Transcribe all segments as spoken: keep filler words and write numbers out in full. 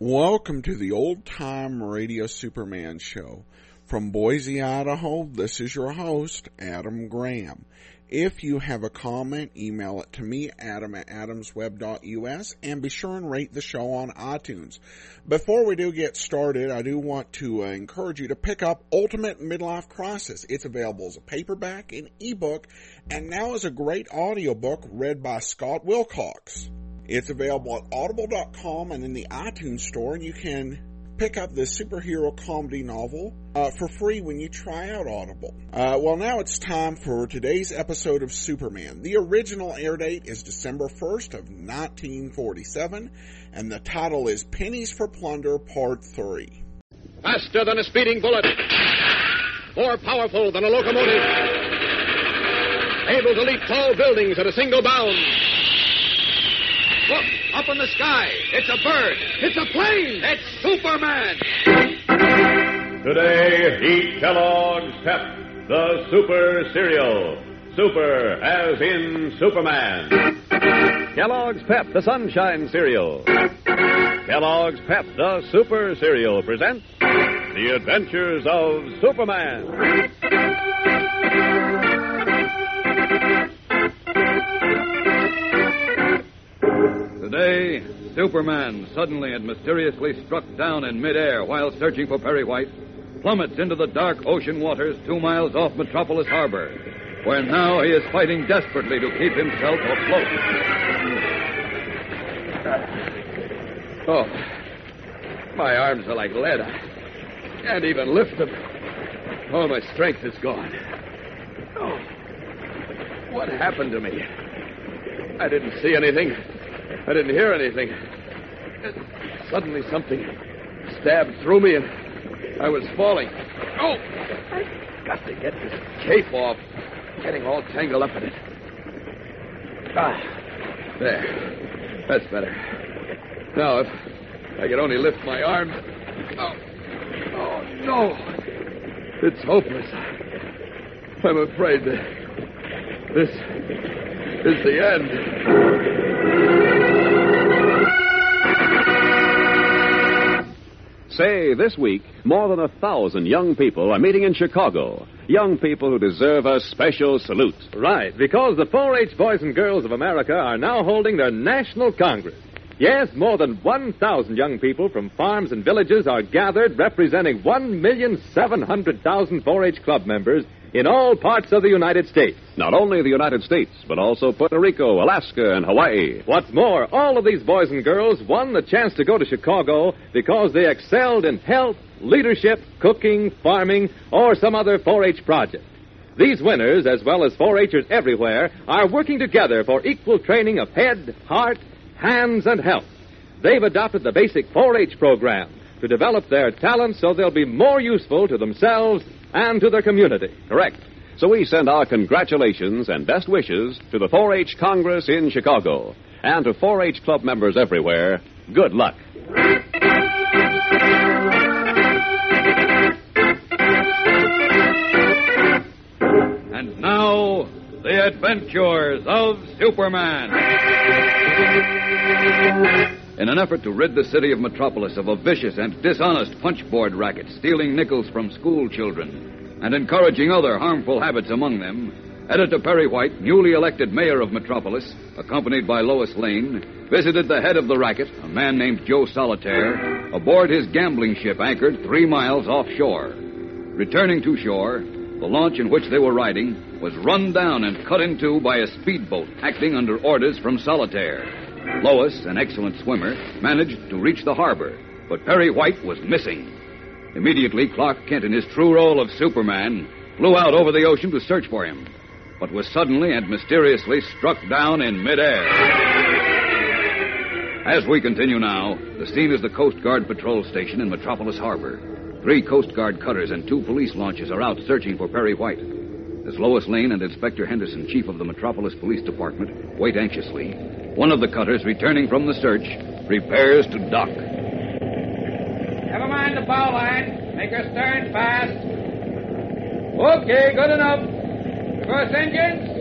Welcome to the Old Time Radio Superman Show. From Boise, Idaho, this is your host, Adam Graham. If you have a comment, email it to me, adam at adamsweb.us, and be sure and rate the show on iTunes. Before we do get started, I do want to uh, encourage you to pick up Ultimate Midlife Crisis. It's available as a paperback, an ebook, and now as a great audiobook read by Scott Wilcox. It's available at Audible dot com and in the iTunes store, and you can pick up the superhero comedy novel uh, for free when you try out Audible. Uh, well, now it's time for today's episode of Superman. The original air date is December first of nineteen forty-seven, and the title is Pennies for Plunder, Part three. Faster than a speeding bullet, more powerful than a locomotive, able to leap tall buildings at a single bound. Look! Up in the sky, it's a bird, it's a plane, it's Superman! Today, eat Kellogg's Pep, the super cereal. Super as in Superman. Kellogg's Pep, the sunshine cereal. Kellogg's Pep, the super cereal presents The Adventures of Superman. Today, Superman, suddenly and mysteriously struck down in midair while searching for Perry White, plummets into the dark ocean waters two miles off Metropolis Harbor, where now he is fighting desperately to keep himself afloat. Oh, my arms are like lead. I can't even lift them. Oh, my strength is gone. Oh, what happened to me? I didn't see anything. I didn't hear anything. Suddenly something stabbed through me and I was falling. Oh! I've got to get this cape off. I'm getting all tangled up in it. Ah, there. That's better. Now, if I could only lift my arm. Oh, oh no. It's hopeless. I'm afraid that this is the end. Say, this week, more than a thousand young people are meeting in Chicago. Young people who deserve a special salute. Right, because the four H Boys and Girls of America are now holding their national congress. Yes, more than one thousand young people from farms and villages are gathered representing one million seven hundred thousand four H club members in all parts of the United States. Not only the United States, but also Puerto Rico, Alaska, and Hawaii. What's more, all of these boys and girls won the chance to go to Chicago because they excelled in health, leadership, cooking, farming, or some other four H project. These winners, as well as four H'ers everywhere, are working together for equal training of head, heart, hands, and health. They've adopted the basic four H program to develop their talents so they'll be more useful to themselves and to their community. Correct. So we send our congratulations and best wishes to the four H Congress in Chicago. And to four H club members everywhere, good luck. And now, The Adventures of Superman. In an effort to rid the city of Metropolis of a vicious and dishonest punchboard racket, stealing nickels from school children and encouraging other harmful habits among them, Editor Perry White, newly elected mayor of Metropolis, accompanied by Lois Lane, visited the head of the racket, a man named Joe Solitaire, aboard his gambling ship anchored three miles offshore. Returning to shore, the launch in which they were riding was run down and cut in two by a speedboat acting under orders from Solitaire. Lois, an excellent swimmer, managed to reach the harbor, but Perry White was missing. Immediately, Clark Kent, in his true role of Superman, flew out over the ocean to search for him, but was suddenly and mysteriously struck down in midair. As we continue now, the scene is the Coast Guard patrol station in Metropolis Harbor. Three Coast Guard cutters and two police launches are out searching for Perry White. As Lois Lane and Inspector Henderson, chief of the Metropolis Police Department, wait anxiously, one of the cutters, returning from the search, prepares to dock. Never mind the bow line. Make her stern fast. Okay, good enough. Reverse engines.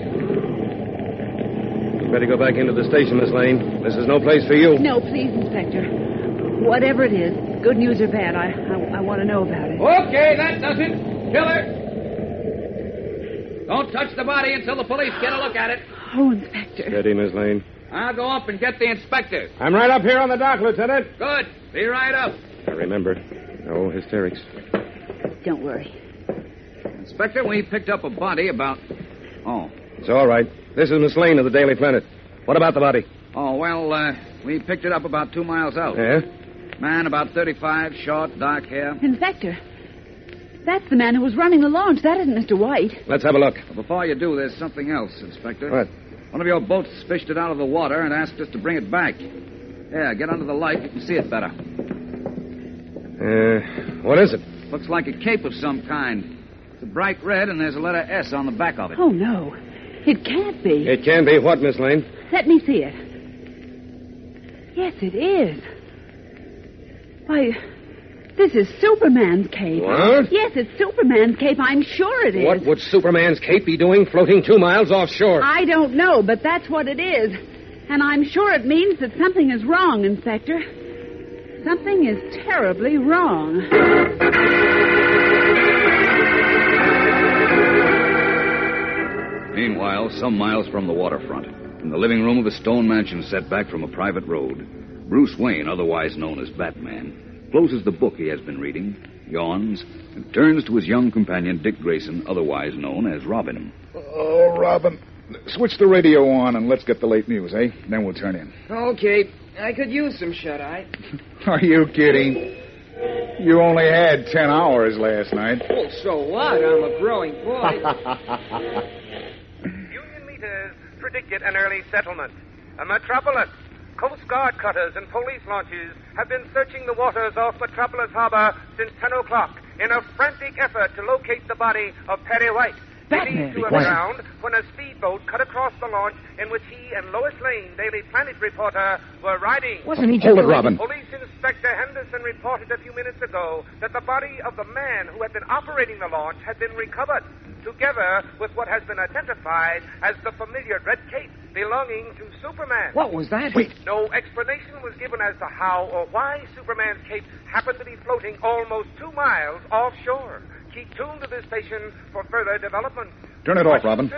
You better go back into the station, Miss Lane. This is no place for you. No, please, Inspector. Whatever it is, good news or bad, I, I, I want to know about it. Okay, that does it. Kill her. Don't touch the body until the police get a look at it. Oh, Inspector. Steady, Miss Lane. I'll go up and get the inspector. I'm right up here on the dock, Lieutenant. Good. Be right up. Now remember, no hysterics. Don't worry. Inspector, we picked up a body about... Oh. It's all right. This is Miss Lane of the Daily Planet. What about the body? Oh, well, uh, we picked it up about two miles out. Yeah? Man about thirty-five, short, dark hair. Inspector... That's the man who was running the launch. That isn't Mister White. Let's have a look. Well, before you do, there's something else, Inspector. What? One of your boats fished it out of the water and asked us to bring it back. Yeah, get under the light. You can see it better. Uh, what is it? Looks like a cape of some kind. It's a bright red, and there's a letter S on the back of it. Oh, no. It can't be. It can be what, Miss Lane? Let me see it. Yes, it is. Why... This is Superman's cape. What? Yes, it's Superman's cape. I'm sure it is. What would Superman's cape be doing floating two miles offshore? I don't know, but that's what it is. And I'm sure it means that something is wrong, Inspector. Something is terribly wrong. Meanwhile, some miles from the waterfront, in the living room of a stone mansion set back from a private road, Bruce Wayne, otherwise known as Batman, closes the book he has been reading, yawns, and turns to his young companion, Dick Grayson, otherwise known as Robin. Oh, Robin, switch the radio on and let's get the late news, eh? Then we'll turn in. Okay. I could use some shut-eye. Are you kidding? You only had ten hours last night. Well, so what? I'm a growing boy. Union leaders predicted an early settlement. A metropolis. Coast Guard cutters and police launches have been searching the waters off Metropolis Harbor since ten o'clock in a frantic effort to locate the body of Perry White. Batman, to have drowned when a speedboat cut across the launch in which he and Lois Lane, Daily Planet reporter, were riding. Wasn't he Hold it, Robin. Police Inspector Henderson reported a few minutes ago that the body of the man who had been operating the launch had been recovered, together with what has been identified as the familiar red cape belonging to Superman. What was that? Wait. No explanation was given as to how or why Superman's cape happened to be floating almost two miles offshore. Keep tuned to this station for further developments. Turn it off, Robin.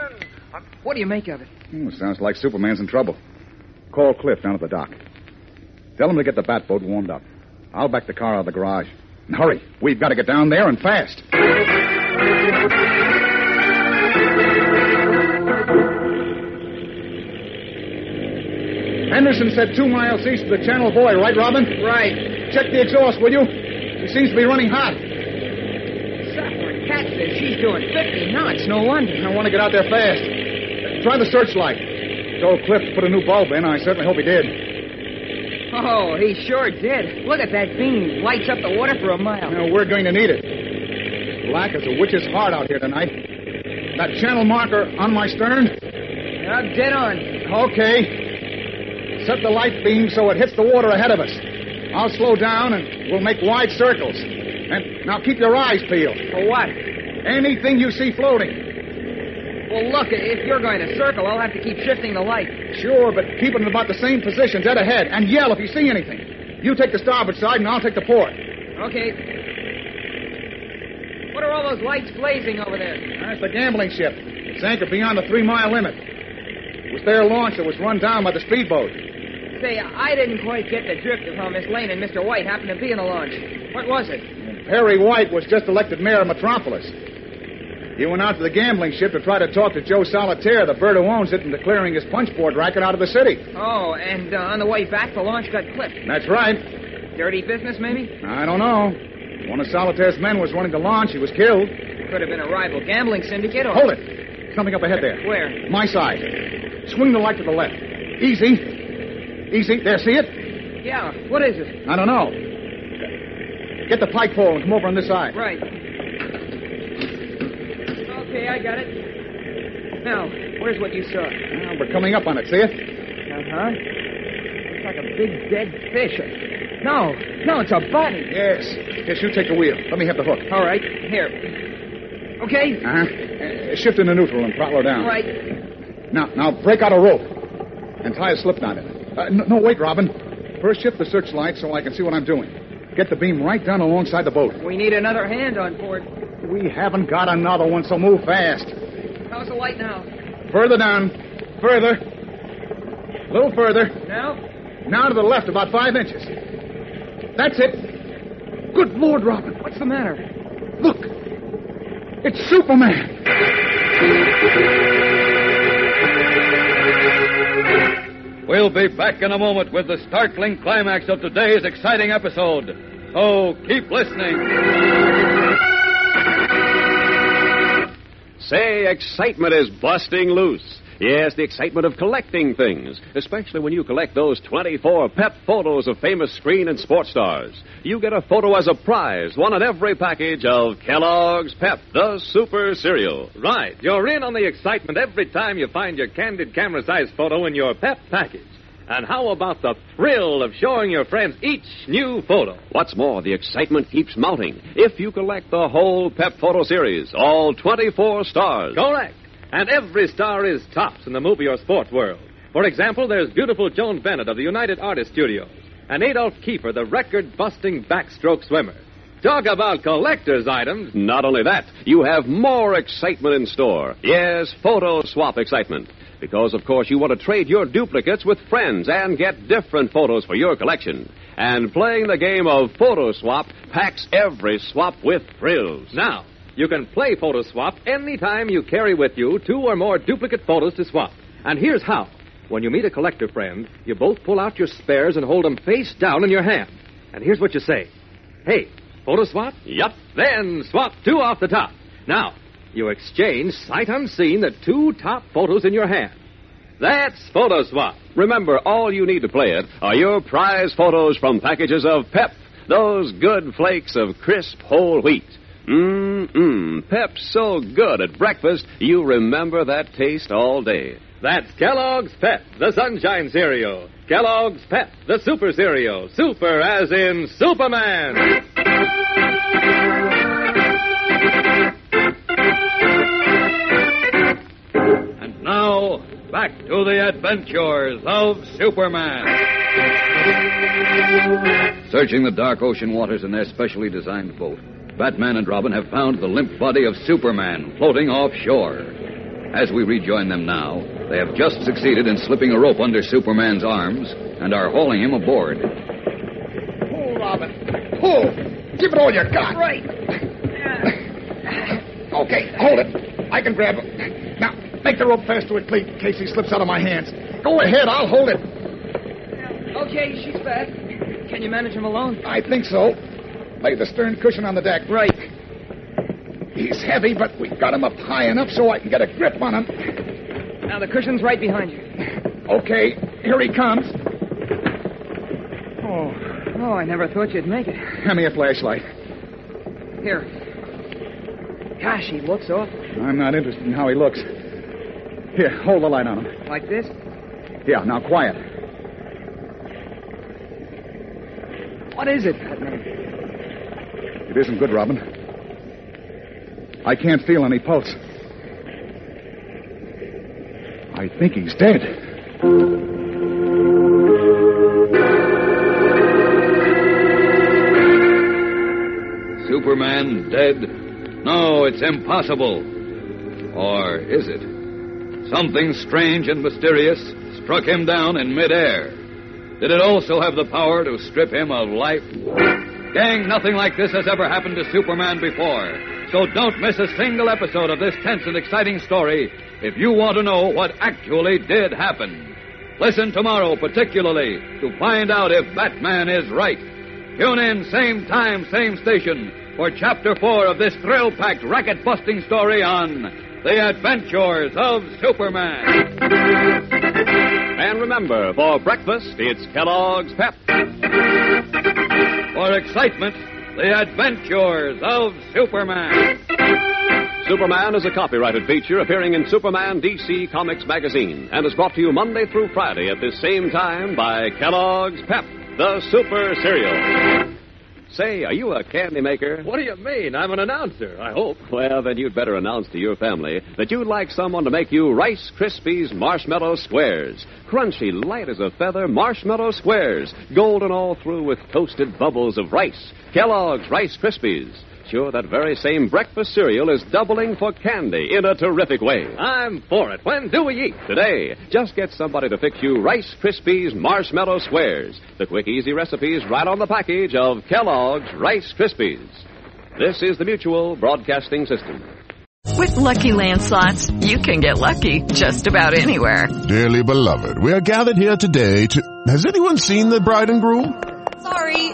What do you make of it? Oh, sounds like Superman's in trouble. Call Cliff down at the dock. Tell him to get the bat boat warmed up. I'll back the car out of the garage. And hurry. We've got to get down there and fast. Henderson said two miles east of the Channel Boy, right, Robin? Right. Check the exhaust, will you? It seems to be running hot. Suffering cat says she's doing fifty knots. No wonder. I want to get out there fast. Try the searchlight. Told Cliff to put a new bulb in. I certainly hope he did. Oh, he sure did. Look at that beam. Lights up the water for a mile. Now, we're going to need it. Black as a witch's heart out here tonight. That channel marker on my stern? Yeah, dead on. Okay. Set the light beam so it hits the water ahead of us. I'll slow down and we'll make wide circles. And now keep your eyes peeled. For what? Anything you see floating. Well, look, if you're going to circle, I'll have to keep shifting the light. Sure, but keep it in about the same position, dead ahead, and yell if you see anything. You take the starboard side, and I'll take the port. Okay. What are all those lights blazing over there? That's the gambling ship. It's anchored beyond the three-mile limit. It was their launch that was run down by the speedboat. Say, I didn't quite get the drift of how Miss Lane and Mister White happened to be in the launch. What was it? Perry White was just elected mayor of Metropolis. He went out to the gambling ship to try to talk to Joe Solitaire, the bird who owns it, into clearing his punchboard racket out of the city. Oh, and uh, on the way back, the launch got clipped. That's right. Dirty business, maybe? I don't know. One of Solitaire's men was running the launch. He was killed. Could have been a rival gambling syndicate or... Hold it. Something up ahead there. Where? My side. Swing the light to the left. Easy. Easy. There, see it? Yeah, what is it? I don't know. Get the pike pole and come over on this side. Right. Okay, I got it. Now, where's what you saw? Well, we're coming up on it, see it? Uh-huh. Looks like a big dead fish. No, no, it's a body. Yes. Yes, you take the wheel. Let me have the hook. All right. Here. Okay? Uh-huh. Uh, shift into neutral and throttle her down. Right. Now, now break out a rope and tie a slip knot in it. Uh, no, no, wait, Robin. First shift the searchlight so I can see what I'm doing. Get the beam right down alongside the boat. We need another hand on board. We haven't got another one, so move fast. How's the light now? Further down. Further. A little further. Now? Now to the left, about five inches. That's it. Good Lord, Robin. What's the matter? Look. It's Superman. We'll be back in a moment with the startling climax of today's exciting episode. So keep listening. Say, excitement is busting loose. Yes, the excitement of collecting things, especially when you collect those twenty-four Pep photos of famous screen and sports stars. You get a photo as a prize, one in every package of Kellogg's Pep, the super cereal. Right. You're in on the excitement every time you find your candid camera-sized photo in your Pep package. And how about the thrill of showing your friends each new photo? What's more, the excitement keeps mounting if you collect the whole Pep photo series, all twenty-four stars. Correct. And every star is tops in the movie or sport world. For example, there's beautiful Joan Bennett of the United Artists Studios, and Adolf Kiefer, the record-busting backstroke swimmer. Talk about collector's items. Not only that, you have more excitement in store. Yes, photo swap excitement. Because, of course, you want to trade your duplicates with friends and get different photos for your collection. And playing the game of photo swap packs every swap with thrills. Now, you can play Photo Swap anytime you carry with you two or more duplicate photos to swap. And here's how. When you meet a collector friend, you both pull out your spares and hold them face down in your hand. And here's what you say. Hey, photo swap? Yup. Then swap two off the top. Now, you exchange sight unseen the two top photos in your hand. That's Photo Swap. Remember, all you need to play it are your prize photos from packages of Pep, those good flakes of crisp whole wheat. Mmm-mmm, Pep's so good at breakfast, you remember that taste all day. That's Kellogg's Pep, the sunshine cereal. Kellogg's Pep, the super cereal. Super as in Superman. And now, back to the adventures of Superman. Searching the dark ocean waters in their specially designed boat, Batman and Robin have found the limp body of Superman floating offshore. As we rejoin them now, they have just succeeded in slipping a rope under Superman's arms and are hauling him aboard. Pull, Robin. Pull. Give it all you got. Right. Okay, hold it. I can grab him. Now, make the rope fast to it, please, in case he slips out of my hands. Go ahead. I'll hold it. Okay, she's back. Can you manage him alone? I think so. Lay the stern cushion on the deck. Right. He's heavy, but we've got him up high enough so I can get a grip on him. Now, the cushion's right behind you. Okay, here he comes. Oh, oh, I never thought you'd make it. Hand me a flashlight. Here. Gosh, he looks awful. I'm not interested in how he looks. Here, hold the light on him. Like this? Yeah, now quiet. What is it, Batman? It isn't good, Robin. I can't feel any pulse. I think he's dead. Superman dead? No, it's impossible. Or is it? Something strange and mysterious struck him down in midair. Did it also have the power to strip him of life? Gang, nothing like this has ever happened to Superman before. So don't miss a single episode of this tense and exciting story if you want to know what actually did happen. Listen tomorrow particularly to find out if Batman is right. Tune in same time, same station for Chapter four of this thrill-packed, racket-busting story on The Adventures of Superman. And remember, for breakfast, it's Kellogg's Pep. For excitement, the adventures of Superman. Superman is a copyrighted feature appearing in Superman D C Comics magazine and is brought to you Monday through Friday at this same time by Kellogg's Pep, the Super Cereal. Say, are you a candy maker? What do you mean? I'm an announcer, I hope. Well, then you'd better announce to your family that you'd like someone to make you Rice Krispies Marshmallow Squares. Crunchy, light as a feather marshmallow squares. Golden all through with toasted bubbles of rice. Kellogg's Rice Krispies. Sure, that very same breakfast cereal is doubling for candy in a terrific way. I'm for it. When do we eat? Today. Just get somebody to fix you Rice Krispies Marshmallow Squares. The quick, easy recipes right on the package of Kellogg's Rice Krispies. This is the Mutual Broadcasting System. With Lucky Land Slots, you can get lucky just about anywhere. Dearly beloved, we are gathered here today to... Has anyone seen the bride and groom? Sorry,